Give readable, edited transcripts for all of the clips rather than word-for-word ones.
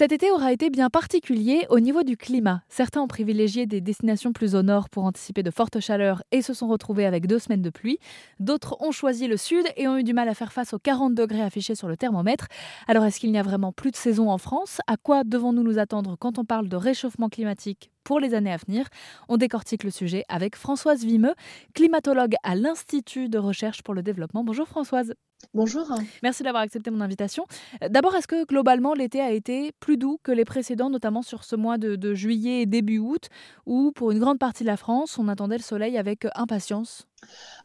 Cet été aura été bien particulier au niveau du climat. Certains ont privilégié des destinations plus au nord pour anticiper de fortes chaleurs et se sont retrouvés avec 2 semaines de pluie. D'autres ont choisi le sud et ont eu du mal à faire face aux 40 degrés affichés sur le thermomètre. Alors est-ce qu'il n'y a vraiment plus de saison en France ? À quoi devons-nous nous attendre quand on parle de réchauffement climatique ? Pour les années à venir, on décortique le sujet avec Françoise Vimeux, climatologue à l'Institut de recherche pour le développement. Bonjour Françoise. Bonjour. Merci d'avoir accepté mon invitation. D'abord, est-ce que globalement l'été a été plus doux que les précédents, notamment sur ce mois de juillet et début août, où pour une grande partie de la France, on attendait le soleil avec impatience ?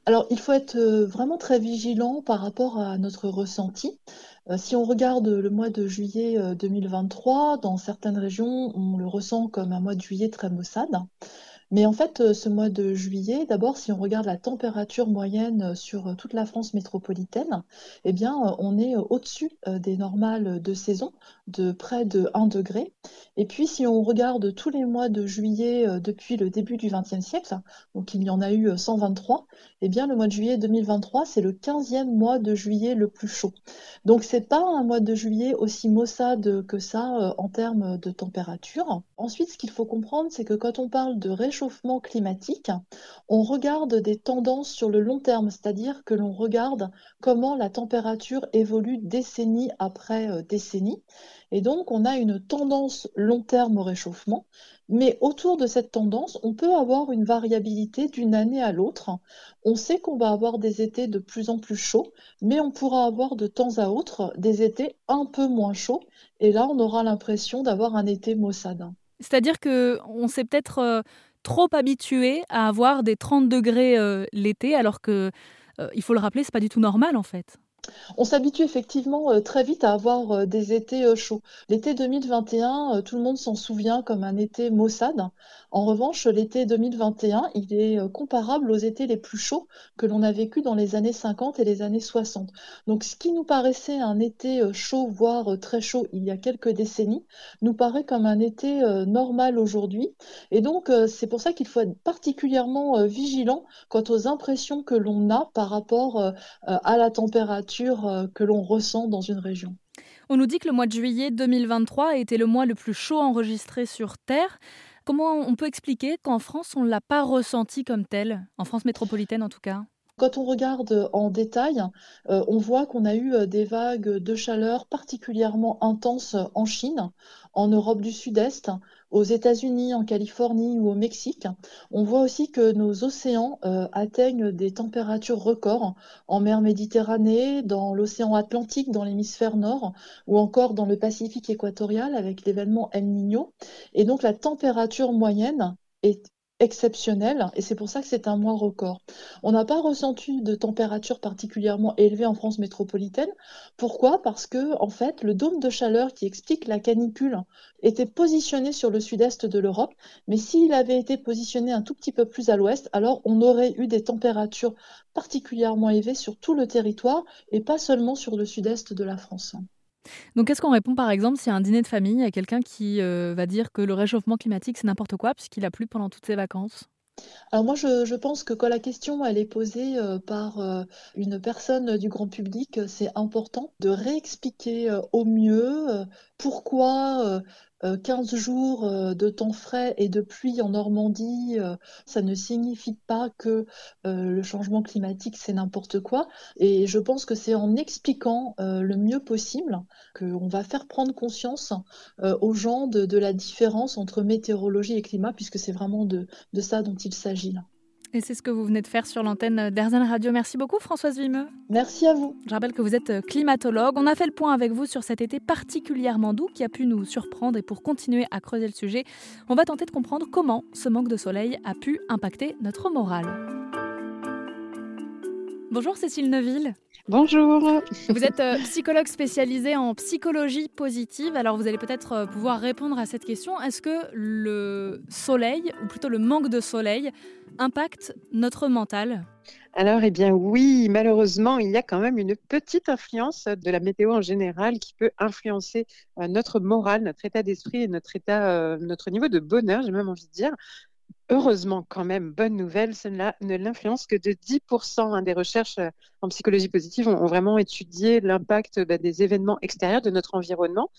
Alors, il faut être vraiment très vigilant par rapport à notre ressenti. Si on regarde le mois de juillet 2023, dans certaines régions, on le ressent comme un mois de juillet très maussade. Mais en fait, ce mois de juillet, d'abord, si on regarde la température moyenne sur toute la France métropolitaine, eh bien, on est au-dessus des normales de saison, de près de 1 degré. Et puis, si on regarde tous les mois de juillet depuis le début du XXe siècle, donc il y en a eu 123, eh bien, le mois de juillet 2023, c'est le 15e mois de juillet le plus chaud. Donc, ce n'est pas un mois de juillet aussi maussade que ça en termes de température. Ensuite, ce qu'il faut comprendre, c'est que quand on parle de réchauffement climatique, on regarde des tendances sur le long terme, c'est-à-dire que l'on regarde comment la température évolue décennie après décennie. Et donc, on a une tendance long terme au réchauffement, mais autour de cette tendance, on peut avoir une variabilité d'une année à l'autre. On sait qu'on va avoir des étés de plus en plus chauds, mais on pourra avoir de temps à autre des étés un peu moins chauds. Et là, on aura l'impression d'avoir un été maussade. C'est-à-dire qu'on s'est peut-être trop habitué à avoir des 30 degrés l'été, alors que, il faut le rappeler, c'est pas du tout normal en fait. On s'habitue effectivement très vite à avoir des étés chauds. L'été 2021, tout le monde s'en souvient comme un été maussade. En revanche, l'été 2021, il est comparable aux étés les plus chauds que l'on a vécu dans les années 50 et les années 60. Donc ce qui nous paraissait un été chaud, voire très chaud, il y a quelques décennies, nous paraît comme un été normal aujourd'hui. Et donc c'est pour ça qu'il faut être particulièrement vigilant quant aux impressions que l'on a par rapport à la température que l'on ressent dans une région. On nous dit que le mois de juillet 2023 a été le mois le plus chaud enregistré sur Terre. Comment on peut expliquer qu'en France, on ne l'a pas ressenti comme tel, en France métropolitaine en tout cas ? Quand on regarde en détail, on voit qu'on a eu des vagues de chaleur particulièrement intenses en Chine, en Europe du Sud-Est, aux États-Unis, en Californie ou au Mexique. On voit aussi que nos océans atteignent des températures records en mer Méditerranée, dans l'océan Atlantique, dans l'hémisphère nord, ou encore dans le Pacifique équatorial avec l'événement El Niño. Et donc la température moyenne est exceptionnel, et c'est pour ça que c'est un mois record. On n'a pas ressenti de température particulièrement élevée en France métropolitaine. Pourquoi ? Parce que, en fait, le dôme de chaleur qui explique la canicule était positionné sur le sud-est de l'Europe, mais s'il avait été positionné un tout petit peu plus à l'ouest, alors on aurait eu des températures particulièrement élevées sur tout le territoire, et pas seulement sur le sud-est de la France. Donc, qu'est-ce qu'on répond, par exemple, s'il y a un dîner de famille, à quelqu'un qui va dire que le réchauffement climatique, c'est n'importe quoi, puisqu'il a plu pendant toutes ses vacances ? Alors moi, je pense que quand la question elle est posée par une personne du grand public, c'est important de réexpliquer au mieux pourquoi 15 jours de temps frais et de pluie en Normandie, ça ne signifie pas que le changement climatique, c'est n'importe quoi. Et je pense que c'est en expliquant le mieux possible qu'on va faire prendre conscience aux gens de la différence entre météorologie et climat, puisque c'est vraiment de ça dont il s'agit là. Et c'est ce que vous venez de faire sur l'antenne d'Airzen Radio. Merci beaucoup Françoise Vimeux. Merci à vous. Je rappelle que vous êtes climatologue. On a fait le point avec vous sur cet été particulièrement doux qui a pu nous surprendre. Et pour continuer à creuser le sujet, on va tenter de comprendre comment ce manque de soleil a pu impacter notre morale. Bonjour Cécile Neuville. Bonjour. Vous êtes psychologue spécialisée en psychologie positive. Alors vous allez peut-être pouvoir répondre à cette question. Est-ce que le soleil, ou plutôt le manque de soleil, impacte notre mental ? Alors, eh bien oui, malheureusement, il y a quand même une petite influence de la météo en général qui peut influencer notre morale, notre état d'esprit et notre niveau de bonheur, j'ai même envie de dire. heureusement quand même, bonne nouvelle, cela ne l'influence que de 10%. Des recherches en psychologie positive ont vraiment étudié l'impact des événements extérieurs de notre environnement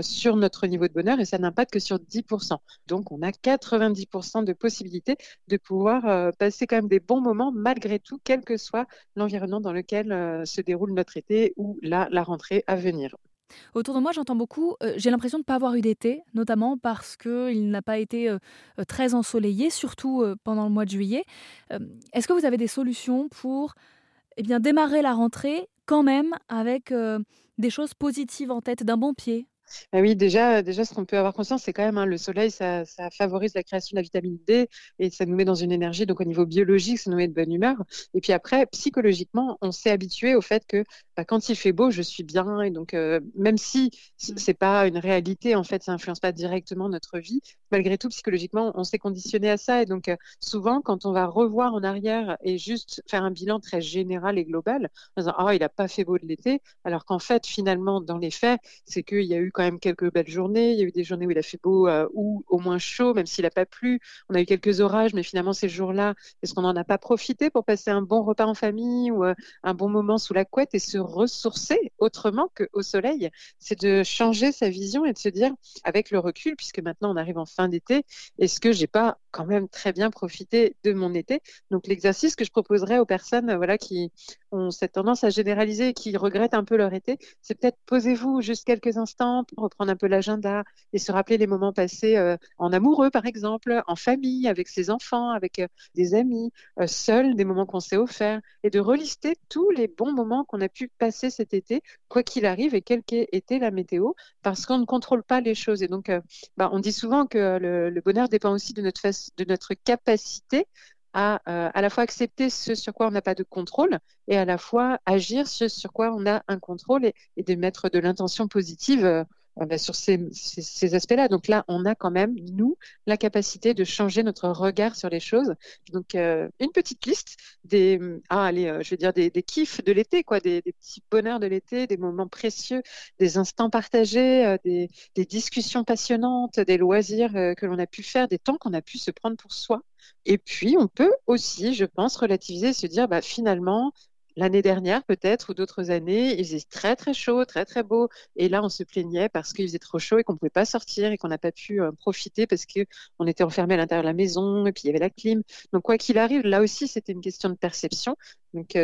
sur notre niveau de bonheur, et ça n'impacte que sur 10%. Donc on a 90% de possibilités de pouvoir passer quand même des bons moments malgré tout, quel que soit l'environnement dans lequel se déroule notre été ou la rentrée à venir. Autour de moi, j'entends beaucoup, j'ai l'impression de ne pas avoir eu d'été, notamment parce qu'il n'a pas été très ensoleillé, surtout pendant le mois de juillet. Est-ce que vous avez des solutions pour démarrer la rentrée quand même avec des choses positives en tête, d'un bon pied ? Ben oui, déjà, ce qu'on peut avoir conscience, c'est quand même le soleil, ça favorise la création de la vitamine D et ça nous met dans une énergie. Donc, au niveau biologique, ça nous met de bonne humeur. Et puis après, psychologiquement, on s'est habitué au fait que quand il fait beau, je suis bien. Et donc, même si c'est pas une réalité, en fait, ça influence pas directement notre vie. Malgré tout, psychologiquement, on s'est conditionné à ça. Et donc, souvent, quand on va revoir en arrière et juste faire un bilan très général et global, en disant « Ah, il n'a pas fait beau de l'été », alors qu'en fait, finalement, dans les faits, c'est qu'il y a eu quand même quelques belles journées. Il y a eu des journées où il a fait beau ou au moins chaud, même s'il n'a pas plu. On a eu quelques orages, mais finalement, ces jours-là, est-ce qu'on n'en a pas profité pour passer un bon repas en famille ou un bon moment sous la couette et se ressourcer autrement qu'au soleil? C'est de changer sa vision et de se dire, avec le recul, puisque maintenant on arrive en fin d'été, est-ce que j'ai pas quand même très bien profité de mon été? Donc l'exercice que je proposerais aux personnes qui ont cette tendance à généraliser et qui regrettent un peu leur été, c'est peut-être posez-vous juste quelques instants pour reprendre un peu l'agenda et se rappeler les moments passés en amoureux par exemple, en famille, avec ses enfants, avec des amis, seuls, des moments qu'on s'est offerts, et de relister tous les bons moments qu'on a pu passer cet été, quoi qu'il arrive et quelle qu'ait été la météo, parce qu'on ne contrôle pas les choses. Et donc on dit souvent que le bonheur dépend aussi de notre capacité à la fois accepter ce sur quoi on n'a pas de contrôle et à la fois agir ce sur quoi on a un contrôle et de mettre de l'intention positive sur ces aspects-là. Donc là, on a quand même, nous, la capacité de changer notre regard sur les choses. Donc, une petite liste des kiffs de l'été, des petits bonheurs de l'été, des moments précieux, des instants partagés, des discussions passionnantes, des loisirs que l'on a pu faire, des temps qu'on a pu se prendre pour soi. Et puis, on peut aussi, je pense, relativiser et se dire, finalement, l'année dernière, peut-être, ou d'autres années, il faisait très, très chaud, très, très beau. Et là, on se plaignait parce qu'il faisait trop chaud et qu'on ne pouvait pas sortir et qu'on n'a pas pu profiter parce qu'on était enfermé à l'intérieur de la maison et puis il y avait la clim. Donc, quoi qu'il arrive, là aussi, c'était une question de perception. Donc,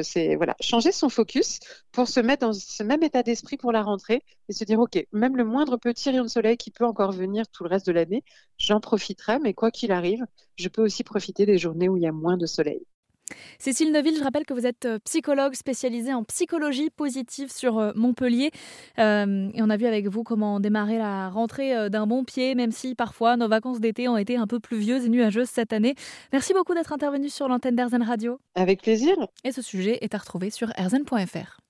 changer son focus pour se mettre dans ce même état d'esprit pour la rentrée et se dire, OK, même le moindre petit rayon de soleil qui peut encore venir tout le reste de l'année, j'en profiterai. Mais quoi qu'il arrive, je peux aussi profiter des journées où il y a moins de soleil. Cécile Neuville, je rappelle que vous êtes psychologue spécialisée en psychologie positive sur Montpellier. Et on a vu avec vous comment démarrer la rentrée d'un bon pied, même si parfois nos vacances d'été ont été un peu pluvieuses et nuageuses cette année. Merci beaucoup d'être intervenue sur l'antenne d'Airzen Radio. Avec plaisir. Et ce sujet est à retrouver sur airzen.fr.